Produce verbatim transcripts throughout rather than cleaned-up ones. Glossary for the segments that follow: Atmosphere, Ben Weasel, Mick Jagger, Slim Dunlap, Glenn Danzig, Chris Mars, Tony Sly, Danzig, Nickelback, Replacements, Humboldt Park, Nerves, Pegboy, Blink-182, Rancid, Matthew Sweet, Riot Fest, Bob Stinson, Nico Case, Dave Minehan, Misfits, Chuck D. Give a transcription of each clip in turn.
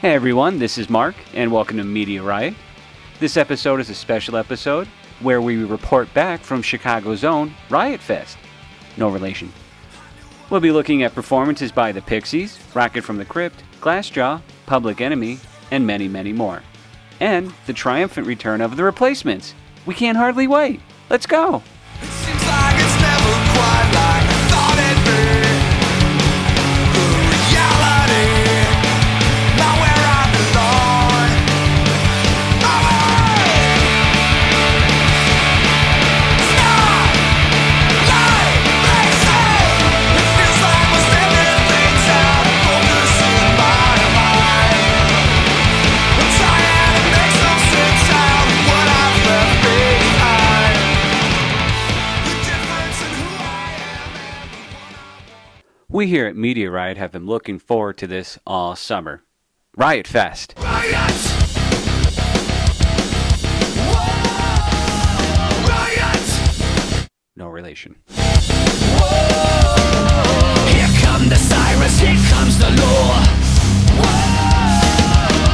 Hey everyone, this is Mark, and welcome to Media Riot. This episode is a special episode where we report back from Chicago's own Riot Fest. No relation. We'll be looking at performances by the Pixies, Rocket from the Crypt, Glassjaw, Public Enemy, and many, many more. And the triumphant return of the Replacements. We can't hardly wait. Let's go! It seems like it's never quite like I thought it'd be. The reality, not where I belong. Away! Stop! Light! Makes sense! It feels like we're standing things out of focus in my mind. I'm tired, it makes no sense out of what I've left behind. The difference in who I am and the one I want. We here at Media Riot have been looking forward to this all summer. Riot Fest. Riot! Whoa! Riot! No relation. Whoa! Here come the sirens, here comes the law.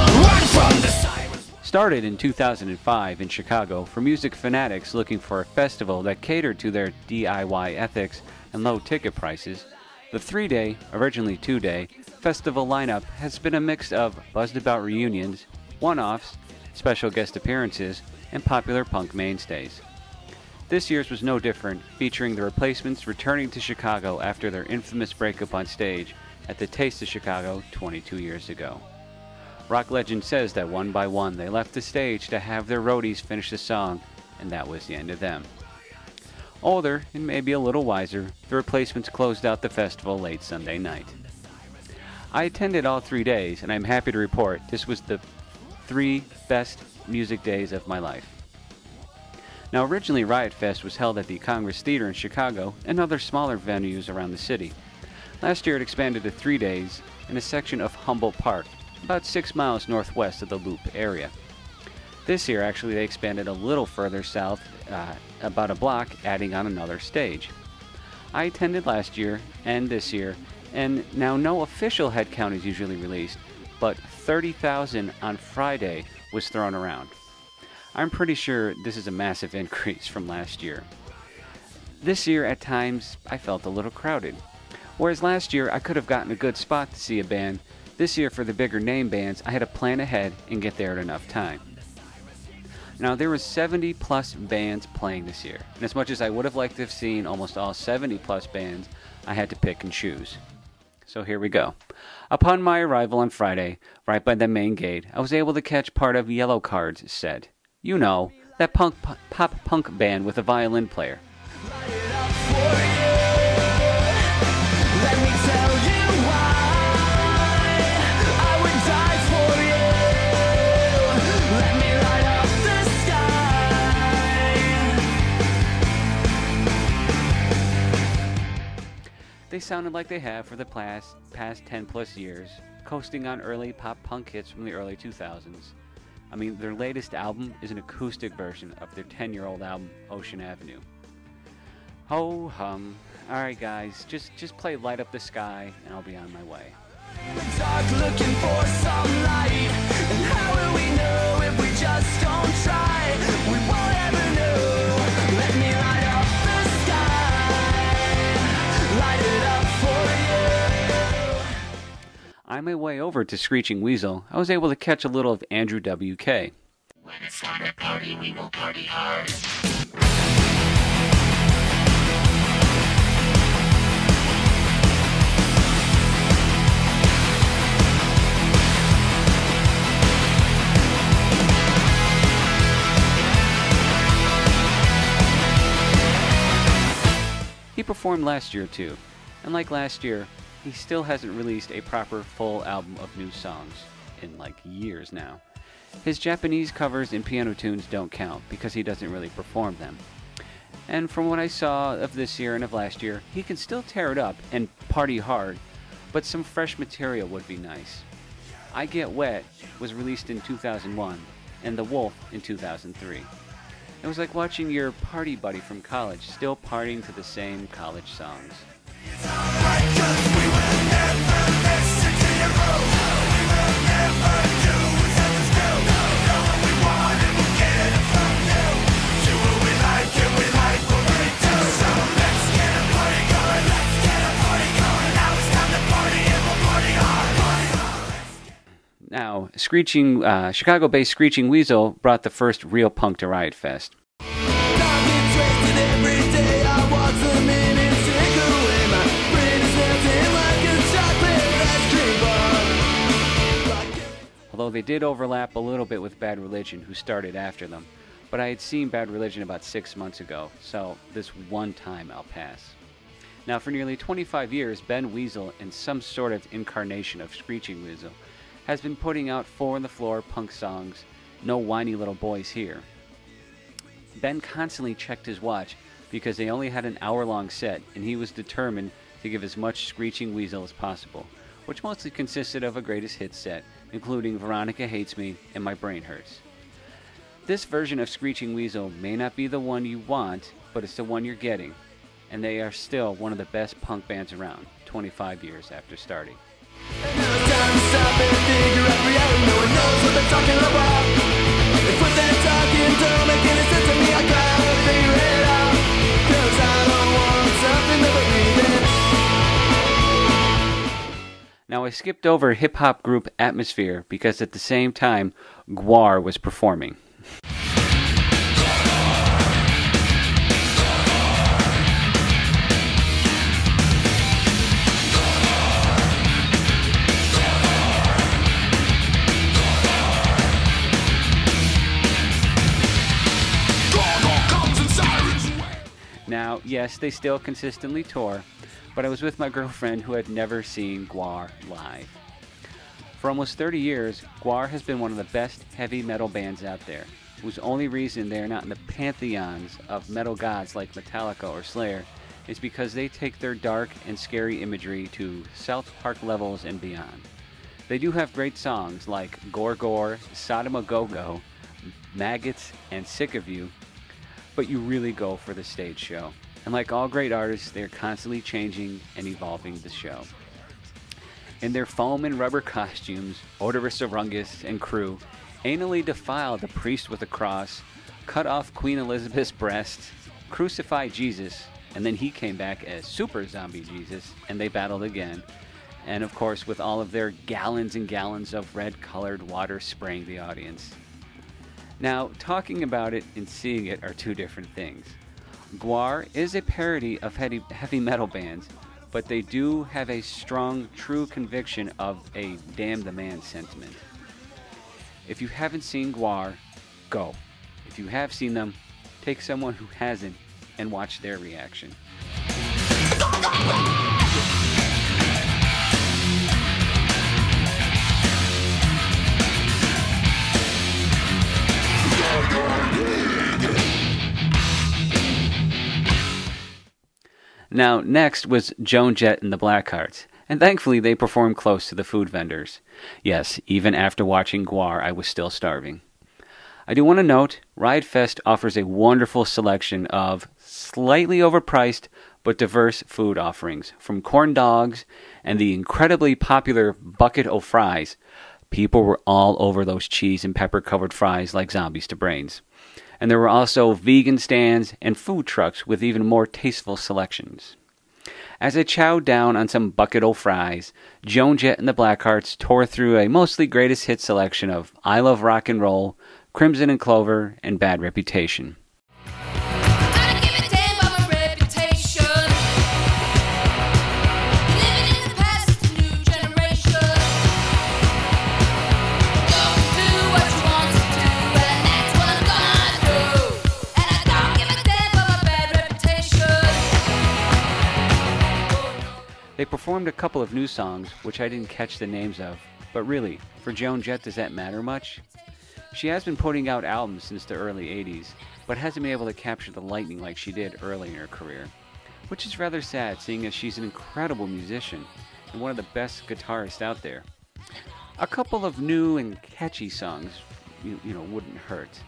Whoa! Run from the sirens. Started in two thousand five in Chicago for music fanatics looking for a festival that catered to their D I Y ethics and low ticket prices, the three-day, originally two-day, festival lineup has been a mix of buzzed-about reunions, one-offs, special guest appearances, and popular punk mainstays. This year's was no different, featuring the Replacements returning to Chicago after their infamous breakup on stage at the Taste of Chicago twenty-two years ago. Rock legend says that one by one they left the stage to have their roadies finish the song, and that was the end of them. Older, and maybe a little wiser, the Replacements closed out the festival late Sunday night. I attended all three days, and I'm happy to report this was the three best music days of my life. Now, originally Riot Fest was held at the Congress Theater in Chicago and other smaller venues around the city. Last year it expanded to three days in a section of Humboldt Park, about six miles northwest of the Loop area. This year, actually, they expanded a little further south, uh, about a block, adding on another stage. I attended last year and this year, and now no official head count is usually released, but thirty thousand on Friday was thrown around. I'm pretty sure this is a massive increase from last year. This year, at times, I felt a little crowded. Whereas last year, I could have gotten a good spot to see a band, this year for the bigger name bands, I had to plan ahead and get there at enough time. Now, there were seventy plus bands playing this year, and as much as I would have liked to have seen almost all seventy plus bands, I had to pick and choose. So here we go. Upon my arrival on Friday, right by the main gate, I was able to catch part of Yellow Card's set. You know, that punk, pop punk band with a violin player. Light it up for you. Let me tell you why I would die for you. Let me light up the sky. They sounded like they have for the past, past ten plus years, coasting on early pop punk hits from the early two thousands. I mean, their latest album is an acoustic version of their ten-year-old album, Ocean Avenue. Ho hum. Alright guys, just just play Light Up the Sky and I'll be on my way. In the dark looking for some light. And how will we know if we just don't try? We won't ever know. Let me light up the sky. Light it up for you. On my way over to Screeching Weasel, I was able to catch a little of Andrew W K. When it's time to party, we will party hard. He performed last year too, and like last year, he still hasn't released a proper full album of new songs in like years now. His Japanese covers and piano tunes don't count because he doesn't really perform them. And from what I saw of this year and of last year, he can still tear it up and party hard, but some fresh material would be nice. I Get Wet was released in two thousand one, and The Wolf in two thousand three. It was like watching your party buddy from college still partying to the same college songs. It's alright, 'cause we will never listen to your rules. We will never now, Screeching uh, Chicago-based Screeching Weasel brought the first real punk to Riot Fest. Although they did overlap a little bit with Bad Religion, who started after them. But I had seen Bad Religion about six months ago, so this one time I'll pass. Now, for nearly twenty-five years, Ben Weasel, in some sort of incarnation of Screeching Weasel, has been putting out four-on-the-floor punk songs, no whiny little boys here. Ben constantly checked his watch because they only had an hour-long set, and he was determined to give as much Screeching Weasel as possible, which mostly consisted of a greatest hits set, including Veronica Hates Me and My Brain Hurts. This version of Screeching Weasel may not be the one you want, but it's the one you're getting, and they are still one of the best punk bands around, twenty-five years after starting. Now, I skipped over hip-hop group Atmosphere because at the same time, G W A R was performing. Now, yes, they still consistently tour, but I was with my girlfriend who had never seen G W A R live. For almost thirty years, G W A R has been one of the best heavy metal bands out there, whose only reason they are not in the pantheons of metal gods like Metallica or Slayer is because they take their dark and scary imagery to South Park levels and beyond. They do have great songs like Gore Gore, Sodom a Go-Go, Maggots, and Sick of You, but you really go for the stage show. And like all great artists, they're constantly changing and evolving the show. In their foam and rubber costumes, Odorous Orungus and crew anally defile the priest with a cross, cut off Queen Elizabeth's breasts, crucify Jesus, and then he came back as Super Zombie Jesus, and they battled again. And of course, with all of their gallons and gallons of red-colored water spraying the audience. Now, talking about it and seeing it are two different things. G W A R is a parody of heavy, heavy metal bands, but they do have a strong, true conviction of a damn the man sentiment. If you haven't seen G W A R, go. If you have seen them, take someone who hasn't and watch their reaction. Now, next was Joan Jett and the Blackhearts, and thankfully they performed close to the food vendors. Yes, even after watching G W A R, I was still starving. I do want to note, Riot Fest offers a wonderful selection of slightly overpriced but diverse food offerings, from corn dogs and the incredibly popular bucket o' fries. People were all over those cheese and pepper-covered fries like zombies to brains. And there were also vegan stands and food trucks with even more tasteful selections. As I chowed down on some bucket o' fries, Joan Jett and the Blackhearts tore through a mostly greatest hit selection of I Love Rock and Roll, Crimson and Clover, and Bad Reputation. They performed a couple of new songs, which I didn't catch the names of, but really, for Joan Jett, does that matter much? She has been putting out albums since the early eighties, but hasn't been able to capture the lightning like she did early in her career, which is rather sad seeing as she's an incredible musician and one of the best guitarists out there. A couple of new and catchy songs, you, you know, wouldn't hurt.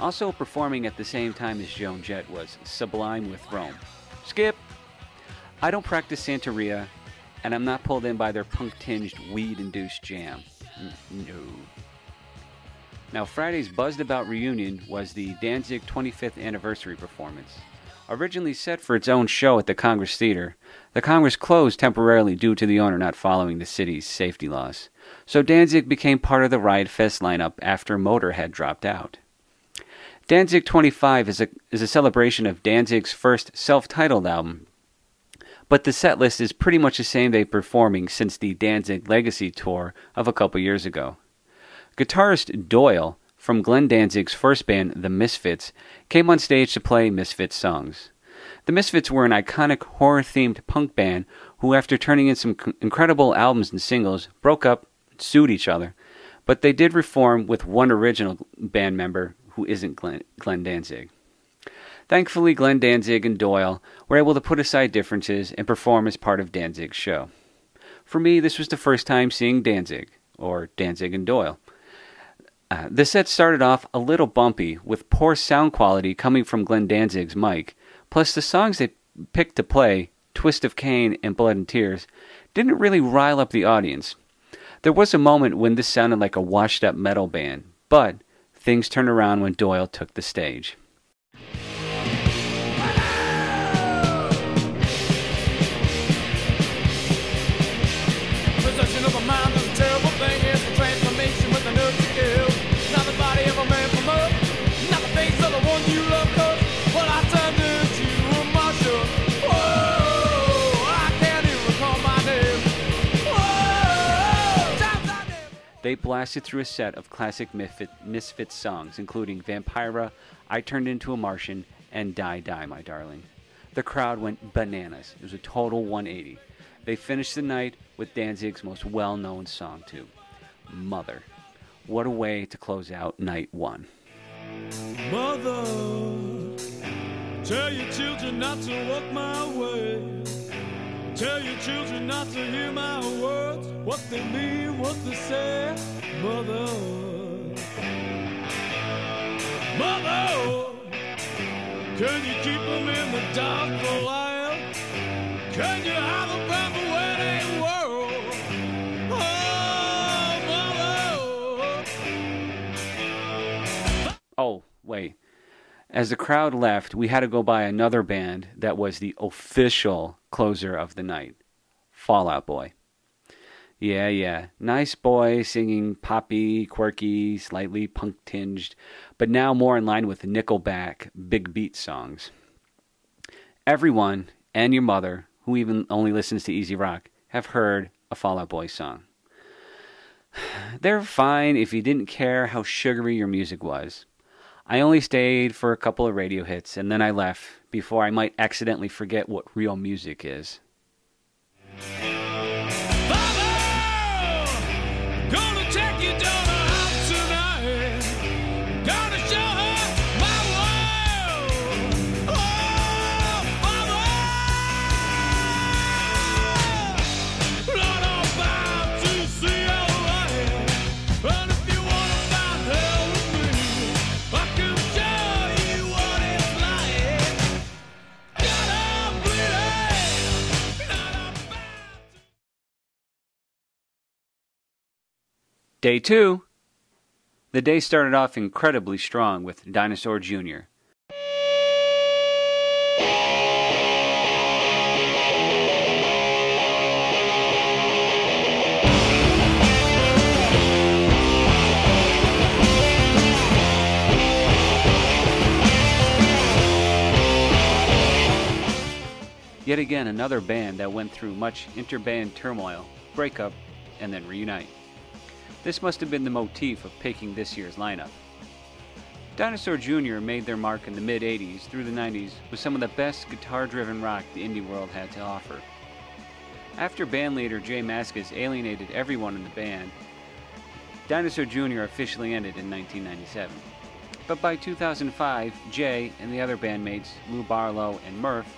Also performing at the same time as Joan Jett was Sublime with Rome. Skip! I don't practice Santeria, and I'm not pulled in by their punk-tinged, weed-induced jam. No. Now, Friday's buzzed-about reunion was the Danzig twenty-fifth anniversary performance. Originally set for its own show at the Congress Theater, the Congress closed temporarily due to the owner not following the city's safety laws. so Danzig became part of the Riot Fest lineup after Motorhead dropped out. Danzig twenty-five is a, is a celebration of Danzig's first self-titled album, but the setlist is pretty much the same they've been performing since the Danzig Legacy tour of a couple years ago. Guitarist Doyle, from Glenn Danzig's first band, The Misfits, came on stage to play Misfits songs. The Misfits were an iconic horror-themed punk band who, after turning in some incredible albums and singles, broke up and sued each other, but they did reform with one original band member who isn't Glenn, Glenn Danzig. Thankfully, Glenn Danzig and Doyle were able to put aside differences and perform as part of Danzig's show. For me, this was the first time seeing Danzig, or Danzig and Doyle. Uh, the set started off a little bumpy, with poor sound quality coming from Glenn Danzig's mic, plus the songs they picked to play, Twist of Cain and Blood and Tears, didn't really rile up the audience. There was a moment when this sounded like a washed-up metal band, but things turned around when Doyle took the stage. They blasted through a set of classic Misfits songs, including Vampira, I Turned Into a Martian, and Die, Die, My Darling. The crowd went bananas. It was a total one eighty. They finished the night with Danzig's most well-known song, too, Mother. What a way to close out night one. Mother, tell your children not to walk my way. Tell your children not to hear my words, what they mean, what they say, Mother. Mother, can you keep them in the dark for a while? Can you have them from the wedding world? Oh, Mother. Oh, wait. As the crowd left, we had to go by another band that was the official closer of the night, Fall Out Boy. Yeah, yeah, nice boy singing poppy, quirky, slightly punk-tinged, but now more in line with Nickelback big beat songs. Everyone, and your mother, who even only listens to easy rock, have heard a Fall Out Boy song. They're fine if you didn't care how sugary your music was. I only stayed for a couple of radio hits, and then I left before I might accidentally forget what real music is. Day two. The day started off incredibly strong with Dinosaur Junior Yet again, another band that went through much interband turmoil, breakup, and then reunite. This must have been the motif of picking this year's lineup. Dinosaur Junior made their mark in the mid-eighties through the nineties with some of the best guitar-driven rock the indie world had to offer. After bandleader Jay Mascis alienated everyone in the band, Dinosaur Junior officially ended in nineteen ninety-seven. But by two thousand five, Jay and the other bandmates, Lou Barlow and Murph,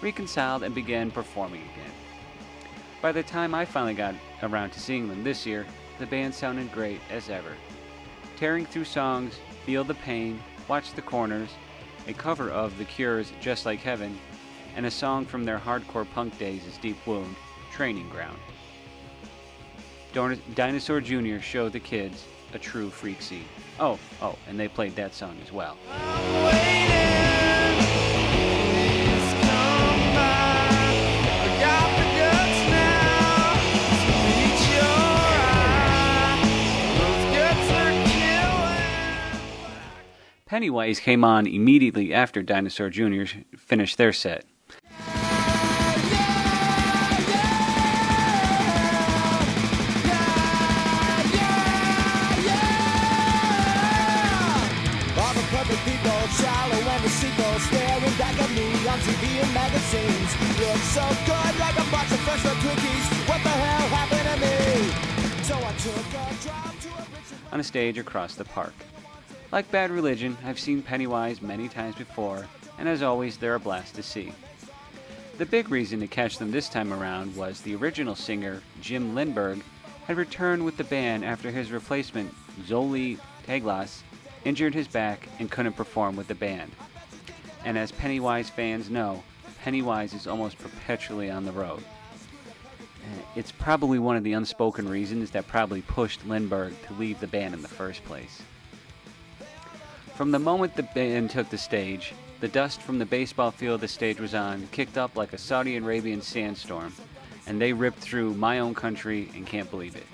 reconciled and began performing again. By the time I finally got around to seeing them this year, the band sounded great as ever. Tearing through songs, Feel the Pain, Watch the Corners, a cover of The Cure's Just Like Heaven, and a song from their hardcore punk days is Deep Wound, Training Ground. Dinosaur Junior showed the kids a true freak scene. Oh, oh, and they played that song as well. Pennywise came on immediately after Dinosaur Junior finished their set. On a stage across the park. Like Bad Religion, I've seen Pennywise many times before, and as always, they're a blast to see. The big reason to catch them this time around was the original singer, Jim Lindberg, had returned with the band after his replacement, Zoli Teglas, injured his back and couldn't perform with the band. And as Pennywise fans know, Pennywise is almost perpetually on the road. It's probably one of the unspoken reasons that probably pushed Lindberg to leave the band in the first place. From the moment the band took the stage, the dust from the baseball field the stage was on kicked up like a Saudi Arabian sandstorm, and they ripped through My Own Country and Can't Believe It.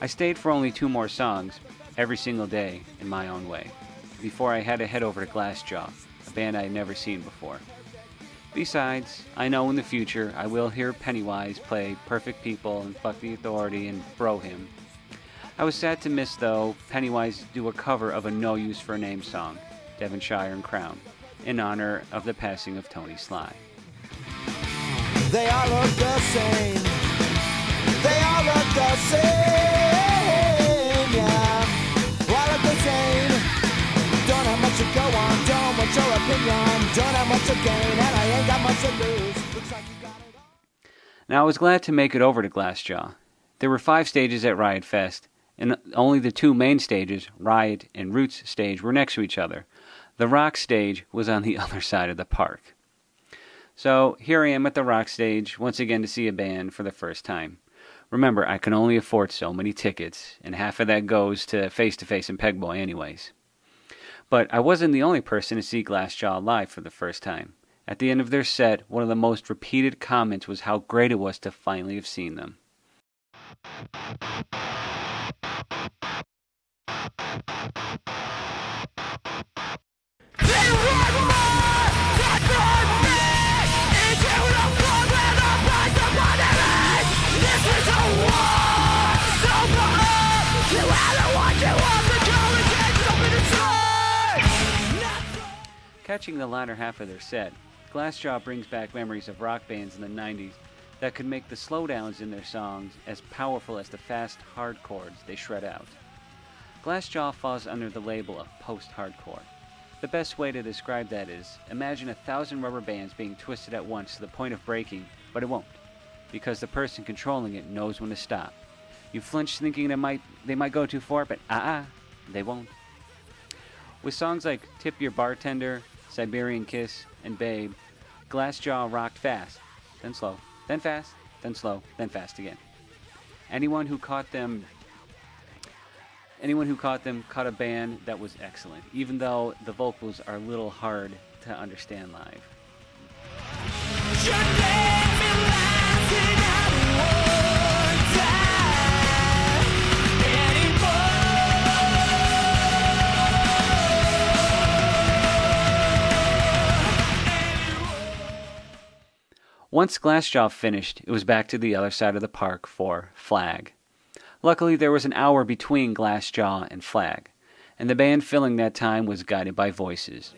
I stayed for only two more songs, Every Single Day and My Own Way, before I had to head over to Glassjaw, a band I had never seen before. Besides, I know in the future I will hear Pennywise play Perfect People and Fuck the Authority and Bro Him. I was sad to miss, though, Pennywise do a cover of a No Use for a Name song, Devonshire and Crown, in honor of the passing of Tony Sly. They all look the same. They all look the same, yeah. All look the same. Don't have much to go on, don't want your opinion. Don't have much to gain, and I ain't got much to lose. Looks like you got it all. Now, I was glad to make it over to Glassjaw. There were five stages at Riot Fest, and only the two main stages, Riot and Roots stage, were next to each other. The Rock stage was on the other side of the park. So here I am at the Rock stage, once again to see a band for the first time. Remember, I can only afford so many tickets, and half of that goes to Face to Face and Pegboy anyways. But I wasn't the only person to see Glassjaw live for the first time. At the end of their set, one of the most repeated comments was how great it was to finally have seen them. Catching the latter half of their set, Glassjaw brings back memories of rock bands in the nineties that could make the slowdowns in their songs as powerful as the fast hard chords they shred out. Glassjaw falls under the label of post-hardcore. The best way to describe that is, imagine a thousand rubber bands being twisted at once to the point of breaking, but it won't, because the person controlling it knows when to stop. You flinch thinking it might, they might go too far, but ah-ah, they won't. With songs like Tip Your Bartender, Siberian Kiss, and Babe, Glassjaw rocked fast, then slow, then fast, then slow, then fast again. Anyone who caught them, anyone who caught them caught a band that was excellent, even though the vocals are a little hard to understand live. Once Glassjaw finished, it was back to the other side of the park for Flag. Luckily, there was an hour between Glassjaw and Flag, and the band filling that time was Guided by Voices.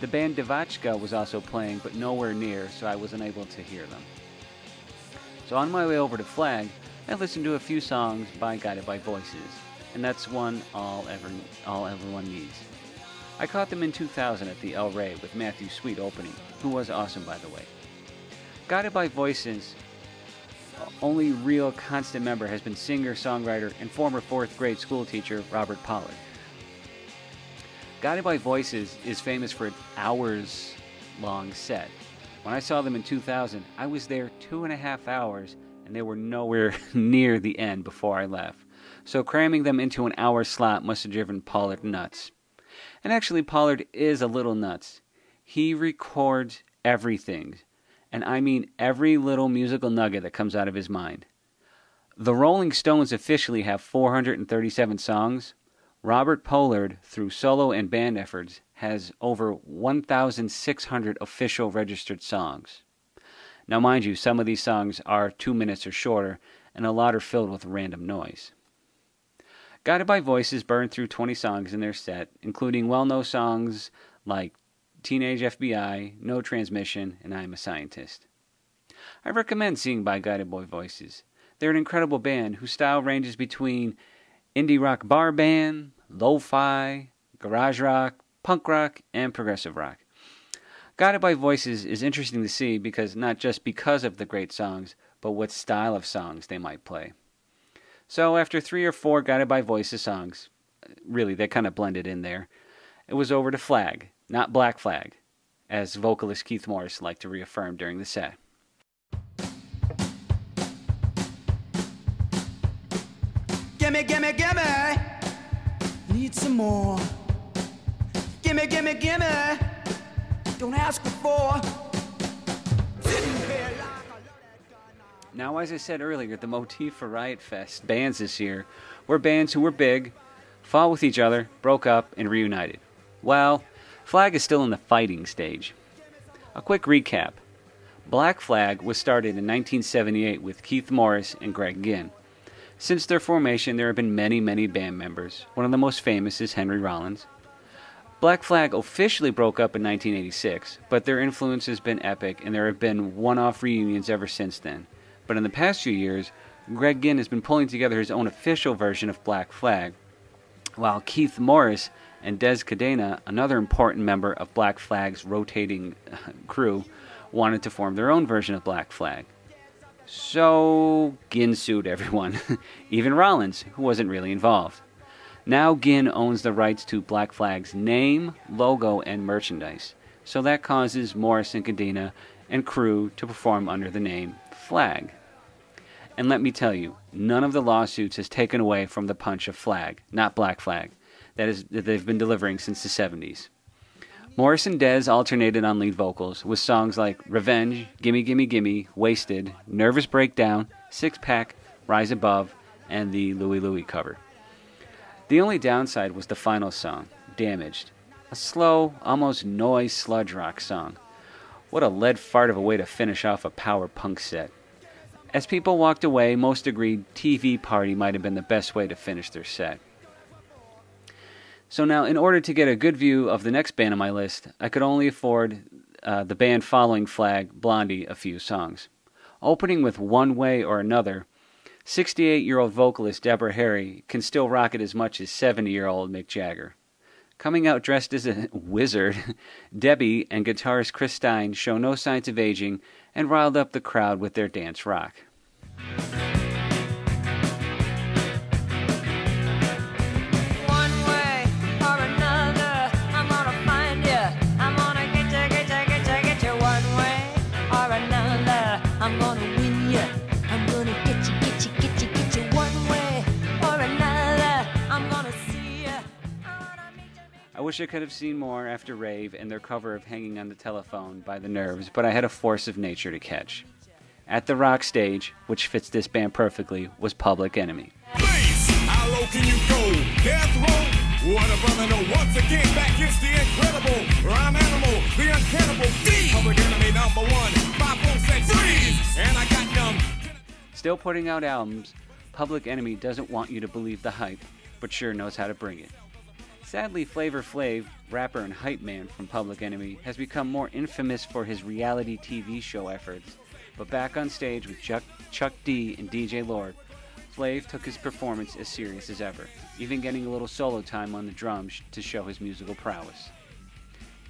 The band Devotchka was also playing, but nowhere near, so I was unable to hear them. So on my way over to Flag, I listened to a few songs by Guided by Voices, and that's one all, ever, all everyone needs. I caught them in two thousand at the El Rey with Matthew Sweet opening, who was awesome, by the way. Guided by Voices' only real constant member has been singer, songwriter, and former fourth grade school teacher Robert Pollard. Guided by Voices is famous for an hours-long set. When I saw them in two thousand, I was there two and a half hours and they were nowhere near the end before I left. So cramming them into an hour slot must have driven Pollard nuts. And actually, Pollard is a little nuts. He records everything, and I mean every little musical nugget that comes out of his mind. The Rolling Stones officially have four hundred thirty-seven songs. Robert Pollard, through solo and band efforts, has over one thousand six hundred official registered songs. Now mind you, some of these songs are two minutes or shorter, and a lot are filled with random noise. Guided by Voices burned through twenty songs in their set, including well-known songs like Teenage F B I, No Transmission, and I'm a Scientist. I recommend seeing by Guided by Voices. They're an incredible band whose style ranges between indie rock bar band, lo-fi, garage rock, punk rock, and progressive rock. Guided by Voices is interesting to see because not just because of the great songs, but what style of songs they might play. So after three or four Guided by Voices songs, really, they kind of blended in there, it was over to Flag, not Black Flag, as vocalist Keith Morris liked to reaffirm during the set. Gimme, gimme, gimme, need some more. Gimme, gimme, gimme, don't ask for. Now, as I said earlier, the motif for Riot Fest bands this year were bands who were big, fought with each other, broke up, and reunited. Well, Flag is still in the fighting stage. A quick recap. Black Flag was started in nineteen seventy-eight with Keith Morris and Greg Ginn. Since their formation, there have been many, many band members. One of the most famous is Henry Rollins. Black Flag officially broke up in nineteen eighty-six, but their influence has been epic, and there have been one-off reunions ever since then. But in the past few years, Greg Ginn has been pulling together his own official version of Black Flag, while Keith Morris and Des Cadena, another important member of Black Flag's rotating crew, wanted to form their own version of Black Flag. So Ginn sued everyone, even Rollins, who wasn't really involved. Now Ginn owns the rights to Black Flag's name, logo, and merchandise, so that causes Morris and Cadena and crew to perform under the name Flag. And let me tell you, none of the lawsuits has taken away from the punch of Flag, not Black Flag, that is that they've been delivering since the seventies. Morris and Des alternated on lead vocals with songs like Revenge, Gimme Gimme Gimme, Wasted, Nervous Breakdown, Six Pack, Rise Above, and the Louie Louie cover. The only downside was the final song, Damaged, a slow, almost noise sludge rock song. What a lead fart of a way to finish off a power punk set. As people walked away, most agreed T V Party might have been the best way to finish their set. So now, in order to get a good view of the next band on my list, I could only afford uh, the band following Flag, Blondie, a few songs. Opening with One Way or Another, sixty-eight-year-old vocalist Deborah Harry can still rock it as much as seventy-year-old Mick Jagger. Coming out dressed as a wizard, Debbie and guitarist Chris Stein show no signs of aging and riled up the crowd with their dance rock. I wish I could have seen more after Rave and their cover of Hanging on the Telephone by The Nerves, but I had a force of nature to catch. At the rock stage, which fits this band perfectly, was Public Enemy. Please, how low can you go? Death row? What a brother, no. Once again, back is the incredible rhyme animal, the uncannibal D. Public Enemy number one, five, four, six, freeze, and I got numb. Still putting out albums, Public Enemy doesn't want you to believe the hype, but sure knows how to bring it. Sadly, Flavor Flav, rapper and hype man from Public Enemy, has become more infamous for his reality T V show efforts. But back on stage with Chuck, Chuck D and D J Lord, Flav took his performance as serious as ever, even getting a little solo time on the drums to show his musical prowess.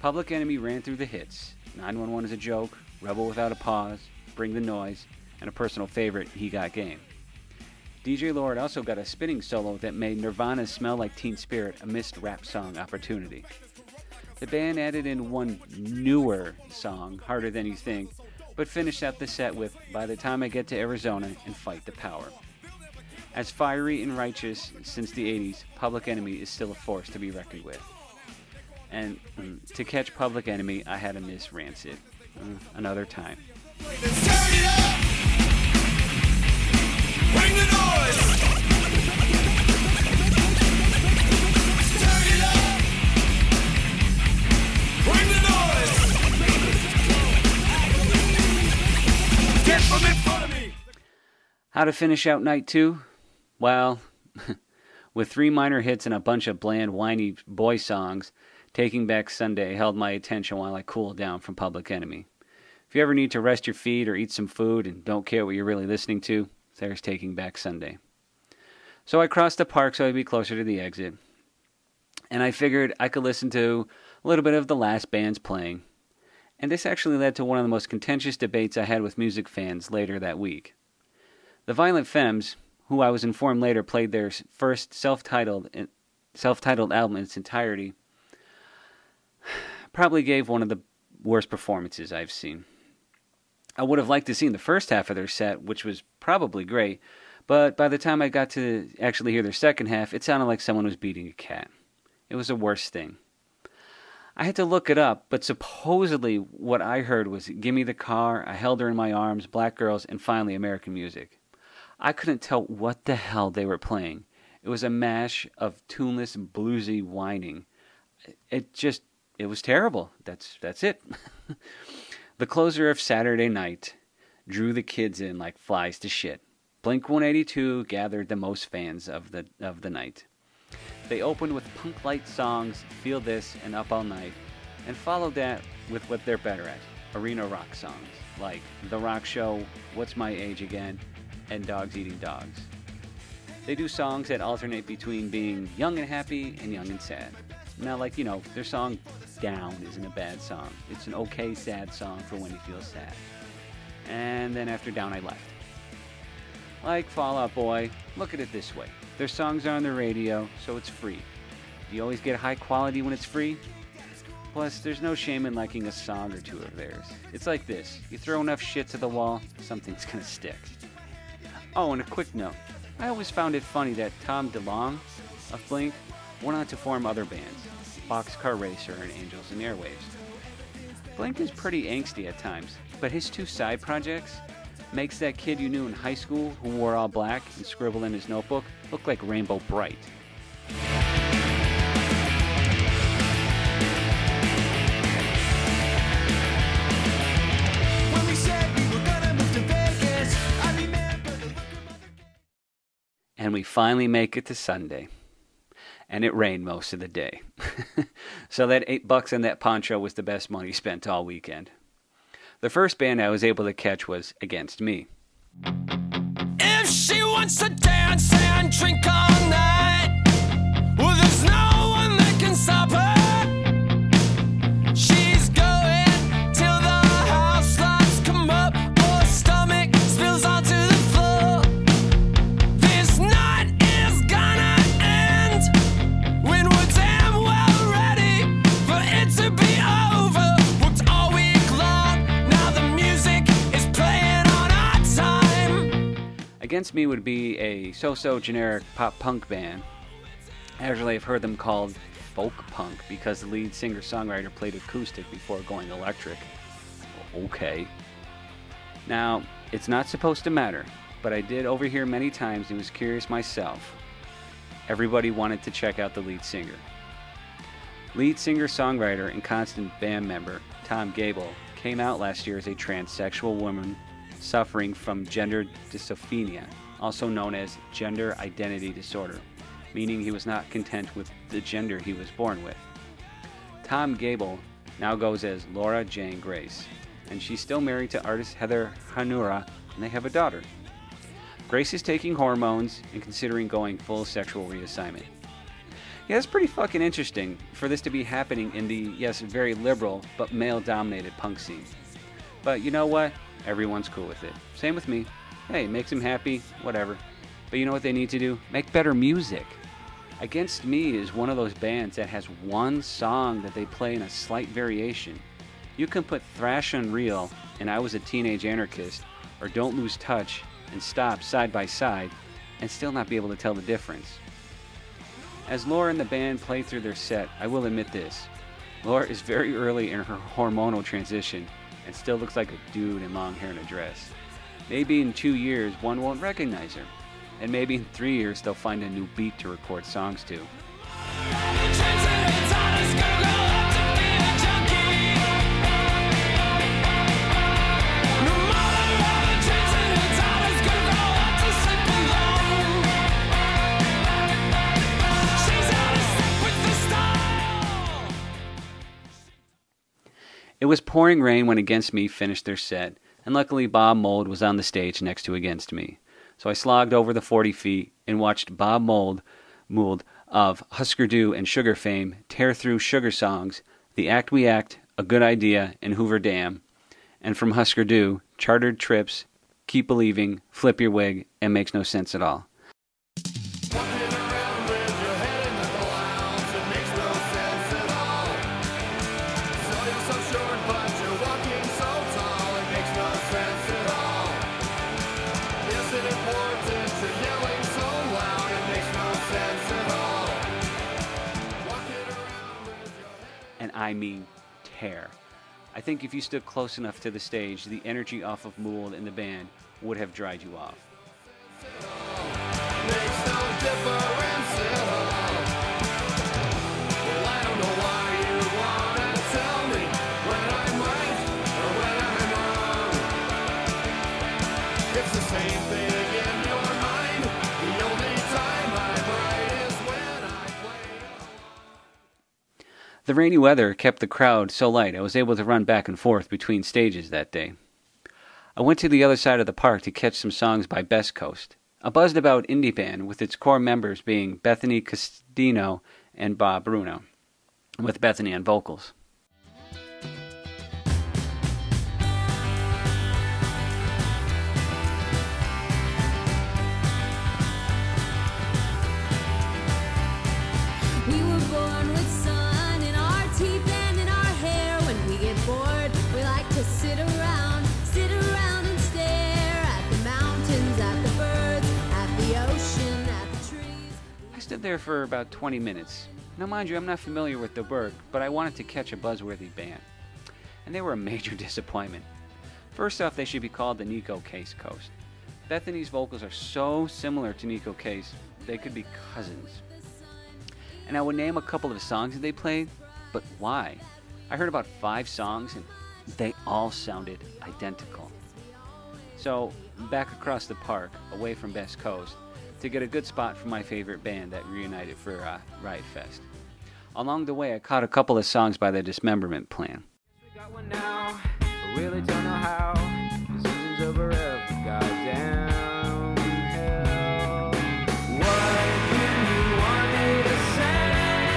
Public Enemy ran through the hits, nine one one Is a Joke, Rebel Without a Pause, Bring the Noise, and a personal favorite, He Got Game. D J Lord also got a spinning solo that made Nirvana smell like Teen Spirit, a missed rap song opportunity. The band added in one newer song, Harder Than You Think, but finished out the set with By the Time I Get to Arizona and Fight the Power. As fiery and righteous since the eighties, Public Enemy is still a force to be reckoned with. And um, to catch Public Enemy, I had to miss Rancid. Uh, another time. Turn it up! Bring the noise! Turn it up! Bring the noise! Get from in front of me! How to finish out night two? Well, with three minor hits and a bunch of bland, whiny boy songs, Taking Back Sunday held my attention while I cooled down from Public Enemy. If you ever need to rest your feet or eat some food and don't care what you're really listening to, there's Taking Back Sunday. So I crossed the park so I'd be closer to the exit, and I figured I could listen to a little bit of the last band's playing. And this actually led to one of the most contentious debates I had with music fans later that week. The Violent Femmes, who I was informed later played their first self-titled self-titled album in its entirety, probably gave one of the worst performances I've seen. I would have liked to have seen the first half of their set, which was probably great, but by the time I got to actually hear their second half, it sounded like someone was beating a cat. It was the worst thing. I had to look it up, but supposedly what I heard was Gimme the Car, I Held Her in My Arms, Black Girls, and finally American Music. I couldn't tell what the hell they were playing. It was a mash of tuneless, bluesy whining. It just, it was terrible. That's that's it. The closer of Saturday night drew the kids in like flies to shit. Blink one eighty-two gathered the most fans of the of the night. They opened with punk-like songs, Feel This and Up All Night, and followed that with what they're better at, arena rock songs like The Rock Show, What's My Age Again, and Dogs Eating Dogs. They do songs that alternate between being young and happy and young and sad. Now, like, you know, their song Down isn't a bad song. It's an okay sad song for when you feel sad. And then after Down, I Left. Like Fall Out Boy, look at it this way. Their songs are on the radio, so it's free. Do you always get high quality when it's free? Plus, there's no shame in liking a song or two of theirs. It's like this. You throw enough shit to the wall, something's gonna stick. Oh, and a quick note. I always found it funny that Tom DeLonge of Blink went on to form other bands, Boxcar Racer and Angels and Airwaves. Blink is pretty angsty at times, but his two side projects makes that kid you knew in high school who wore all black and scribbled in his notebook look like Rainbow Bright. And we finally make it to Sunday. And it rained most of the day. So that eight bucks and that poncho was the best money spent all weekend. The first band I was able to catch was Against Me. If she wants to dance and drink all night, well, there's no one that can stop her. She's going till the house lights come up or stomach spills onto the floor. This night is gonna end when we're damn well ready for it to be over. Worked all week long, now the music is playing on our time. Against Me would be a so-so generic pop punk band. Actually, I've heard them called folk punk because the lead singer-songwriter played acoustic before going electric. Okay. Now, it's not supposed to matter, but I did overhear many times and was curious myself. Everybody wanted to check out the lead singer. Lead singer-songwriter and constant band member Tom Gable came out last year as a transsexual woman suffering from gender dysphoria, also known as gender identity disorder, meaning he was not content with the gender he was born with. Tom Gable now goes as Laura Jane Grace, and she's still married to artist Heather Hanura, and they have a daughter. Grace is taking hormones and considering going full sexual reassignment. Yeah, it's pretty fucking interesting for this to be happening in the, yes, very liberal, but male-dominated punk scene. But you know what? Everyone's cool with it. Same with me. Hey, it makes them happy, whatever. But you know what they need to do? Make better music. Against Me is one of those bands that has one song that they play in a slight variation. You can put Thrash Unreal and I Was a Teenage Anarchist or Don't Lose Touch and Stop side by side and still not be able to tell the difference. As Laura and the band play through their set, I will admit this. Laura is very early in her hormonal transition and still looks like a dude in long hair and a dress. Maybe in two years one won't recognize her, and maybe in three years they'll find a new beat to record songs to. It was pouring rain when Against Me finished their set, and luckily Bob Mould was on the stage next to Against Me. So I slogged over the forty feet and watched Bob Mould, Mould of Husker Du and Sugar fame tear through Sugar songs, The Act We Act, A Good Idea, and Hoover Dam, and from Husker Du, Chartered Trips, Keep Believing, Flip Your Wig, and Makes No Sense at All. I mean, tear. I think if you stood close enough to the stage, the energy off of Mould and the band would have dried you off. The rainy weather kept the crowd so light I was able to run back and forth between stages that day. I went to the other side of the park to catch some songs by Best Coast, a buzzed-about indie band with its core members being Bethany Castino and Bob Bruno, with Bethany on vocals. There for about twenty minutes. Now mind you, I'm not familiar with the Berg, but I wanted to catch a buzzworthy band. And they were a major disappointment. First off, they should be called the Nico Case Coast. Bethany's vocals are so similar to Nico Case, they could be cousins. And I would name a couple of the songs that they played, but why? I heard about five songs and they all sounded identical. So, back across the park, away from Best Coast, to get a good spot for my favorite band that reunited for uh, Riot Fest. Along the way, I caught a couple of songs by the Dismemberment Plan. We got one now, I really don't know how. The season's over every goddamn hell. What do you want me to say?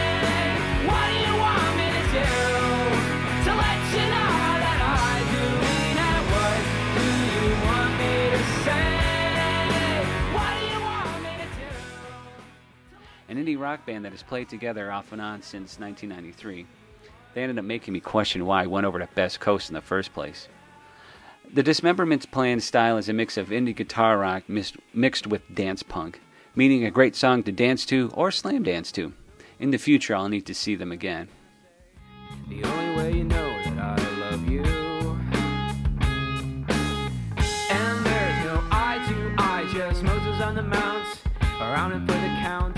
What do you want me to do? To let you know that I do mean it. What do you want me to say? An indie rock band that has played together off and on since nineteen ninety-three. They ended up making me question why I went over to Best Coast in the first place. The Dismemberment's Plan style is a mix of indie guitar rock mixed with dance punk, meaning a great song to dance to or slam dance to. In the future, I'll need to see them again. The only way you know that I love you. And there's no I to I, just Moses on the mount, around and for the count.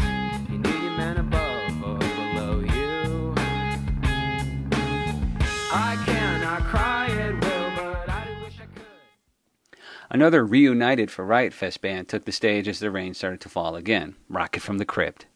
I cannot cry at will, but I wish I could. Another reunited for Riot Fest band took the stage as the rain started to fall again. Rocket from the Crypt.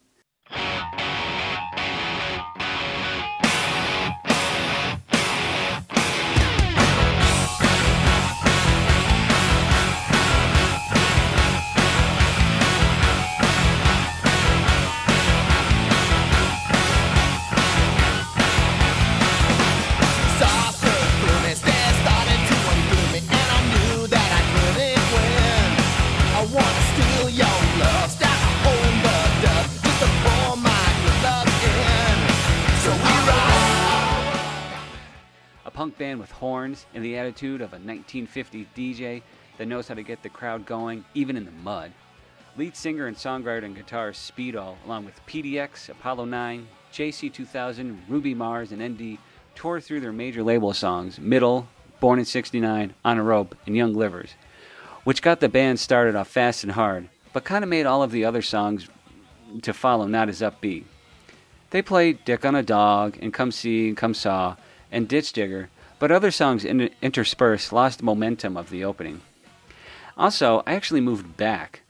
punk band with horns and the attitude of a nineteen fifties D J that knows how to get the crowd going, even in the mud. Lead singer and songwriter and guitarist Speedall, along with P D X, Apollo nine, J C two thousand, Ruby Mars, and N D, tore through their major label songs, Middle, Born in sixty-nine, On a Rope, and Young Livers, which got the band started off fast and hard, but kind of made all of the other songs to follow not as upbeat. They played Dick on a Dog, and Come See, and Come Saw, and Ditch Digger, but other songs in- interspersed lost momentum of the opening. Also, I actually moved back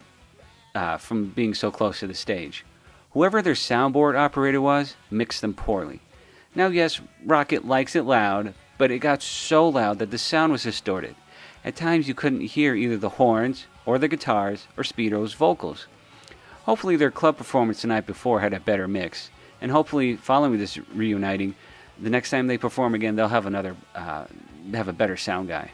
uh, from being so close to the stage. Whoever their soundboard operator was mixed them poorly. Now, yes, Rocket likes it loud, but it got so loud that the sound was distorted. At times, you couldn't hear either the horns, or the guitars, or Speedo's vocals. Hopefully, their club performance the night before had a better mix, and hopefully, following this reuniting, the next time they perform again, they'll have another, uh, have a better sound guy.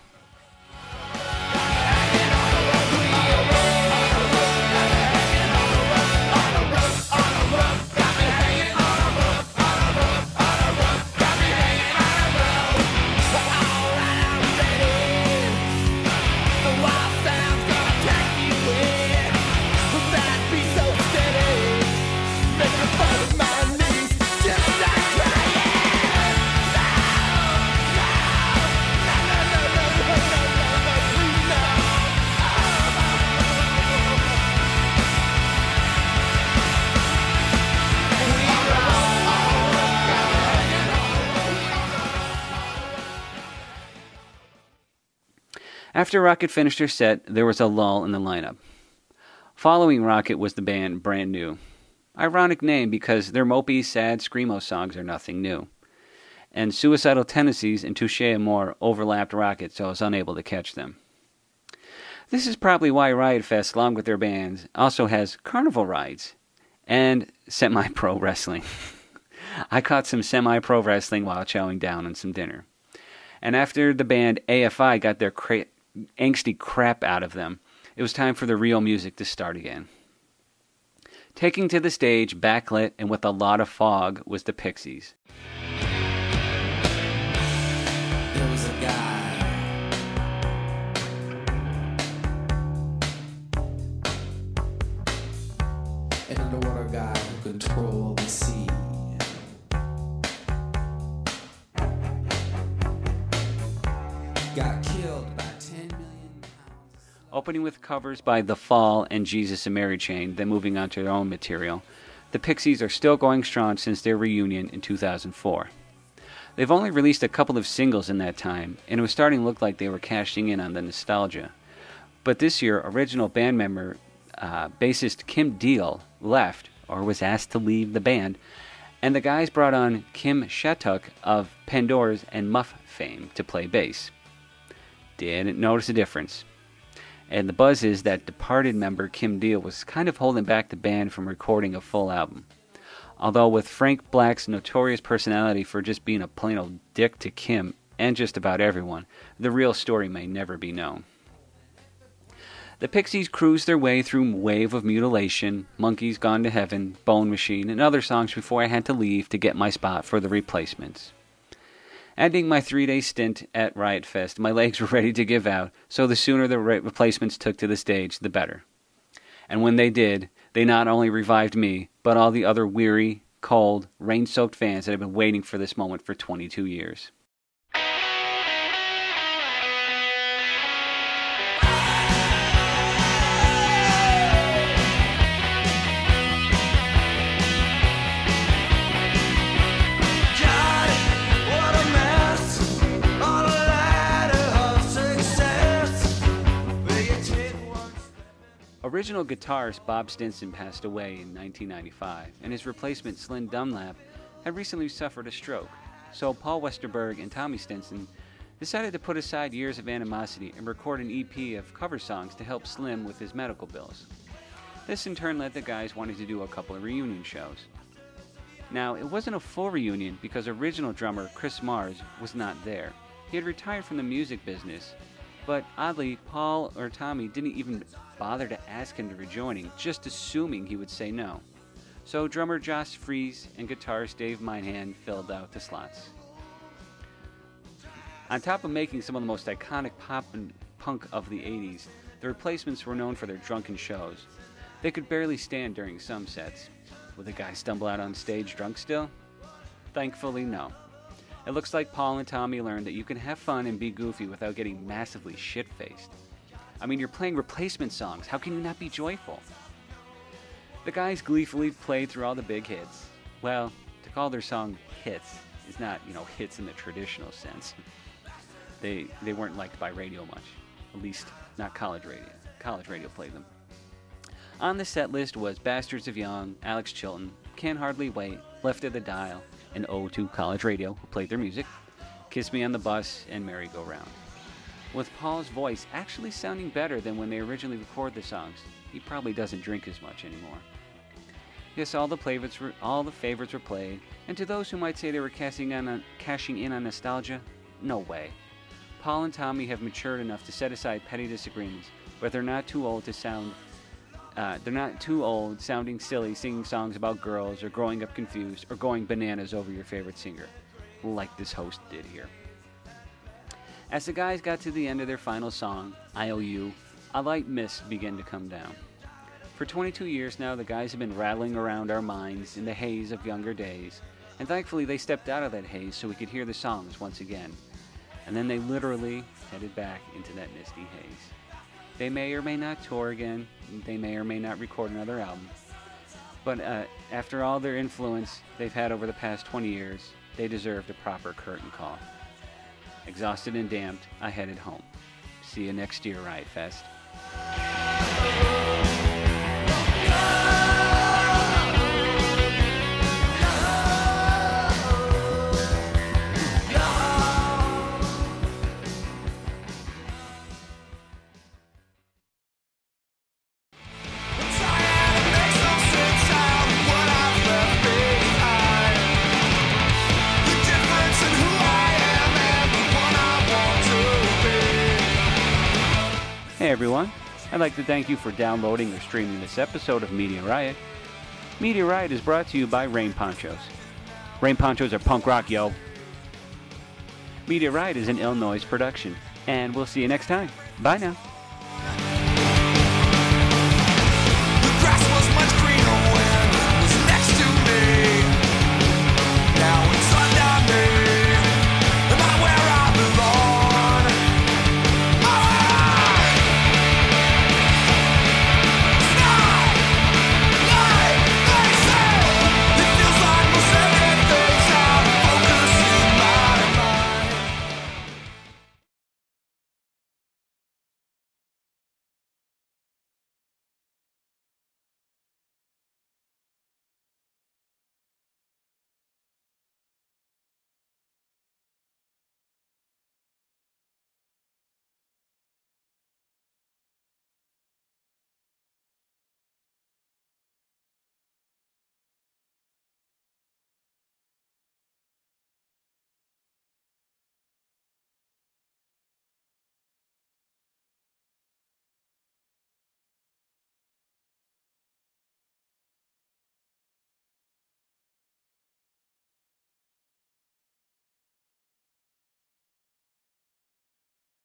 After Rocket finished their set, there was a lull in the lineup. Following Rocket was the band Brand New. Ironic name because their mopey, sad Screamo songs are nothing new. And Suicidal Tendencies and Touche Amore overlapped Rocket, so I was unable to catch them. This is probably why Riot Fest, along with their bands, also has carnival rides and semi-pro wrestling. I caught some semi-pro wrestling while chowing down on some dinner. And after the band A F I got their cra- angsty crap out of them, it was time for the real music to start again. Taking to the stage, backlit and with a lot of fog, was the Pixies. There was a guy an underwater guy who controlled the sea. Got killed by opening with covers by The Fall and Jesus and Mary Chain, then moving on to their own material, the Pixies are still going strong since their reunion in two thousand four. They've only released a couple of singles in that time, and it was starting to look like they were cashing in on the nostalgia. But this year, original band member, uh, bassist Kim Deal, left, or was asked to leave the band, and the guys brought on Kim Shattuck of Pandora's and Muff fame to play bass. Didn't notice a difference. And the buzz is that departed member Kim Deal was kind of holding back the band from recording a full album. Although with Frank Black's notorious personality for just being a plain old dick to Kim and just about everyone, the real story may never be known. The Pixies cruised their way through Wave of Mutilation, Monkeys Gone to Heaven, Bone Machine, and other songs before I had to leave to get my spot for the Replacements. Ending my three-day stint at Riot Fest, my legs were ready to give out, so the sooner the re- replacements took to the stage, the better. And when they did, they not only revived me, but all the other weary, cold, rain-soaked fans that had been waiting for this moment for twenty-two years. Original guitarist Bob Stinson passed away in nineteen ninety-five, and his replacement Slim Dunlap had recently suffered a stroke, so Paul Westerberg and Tommy Stinson decided to put aside years of animosity and record an E P of cover songs to help Slim with his medical bills. This in turn led the guys wanting to do a couple of reunion shows. Now, it wasn't a full reunion because original drummer Chris Mars was not there. He had retired from the music business, but oddly, Paul or Tommy didn't even bother to ask him to rejoin, just assuming he would say no. So drummer Josh Freese and guitarist Dave Minehan filled out the slots. On top of making some of the most iconic pop and punk of the eighties, the Replacements were known for their drunken shows. They could barely stand during some sets. Would the guy stumble out on stage drunk still? Thankfully, no. It looks like Paul and Tommy learned that you can have fun and be goofy without getting massively shit-faced. I mean, you're playing Replacement songs. How can you not be joyful? The guys gleefully played through all the big hits. Well, to call their song hits is not, you know, hits in the traditional sense. They they weren't liked by radio much. At least, not college radio. College radio played them. On the set list was Bastards of Young, Alex Chilton, Can Hardly Wait, Left of the Dial, and O two College Radio, who played their music, Kiss Me on the Bus, and Merry Go Round. With Paul's voice actually sounding better than when they originally recorded the songs, he probably doesn't drink as much anymore. Yes, all the favorites were, all the favorites were played, and to those who might say they were cashing, on a, cashing in on nostalgia, no way. Paul and Tommy have matured enough to set aside petty disagreements, but they're not too old to sound Uh, they're not too old, sounding silly, singing songs about girls, or growing up confused, or going bananas over your favorite singer, like this host did here. As the guys got to the end of their final song, I O U, a light mist began to come down. For twenty-two years now, the guys have been rattling around our minds in the haze of younger days, and thankfully they stepped out of that haze so we could hear the songs once again. And then they literally headed back into that misty haze. They may or may not tour again, they may or may not record another album, but uh, after all their influence they've had over the past twenty years, they deserved a proper curtain call. Exhausted and damned, I headed home. See you next year, Riot Fest. Everyone, I'd like to thank you for downloading or streaming this episode of Media Riot. Media Riot is brought to you by Rain Ponchos. Rain Ponchos are punk rock, yo. Media Riot is an Illinois production, and we'll see you next time. Bye now.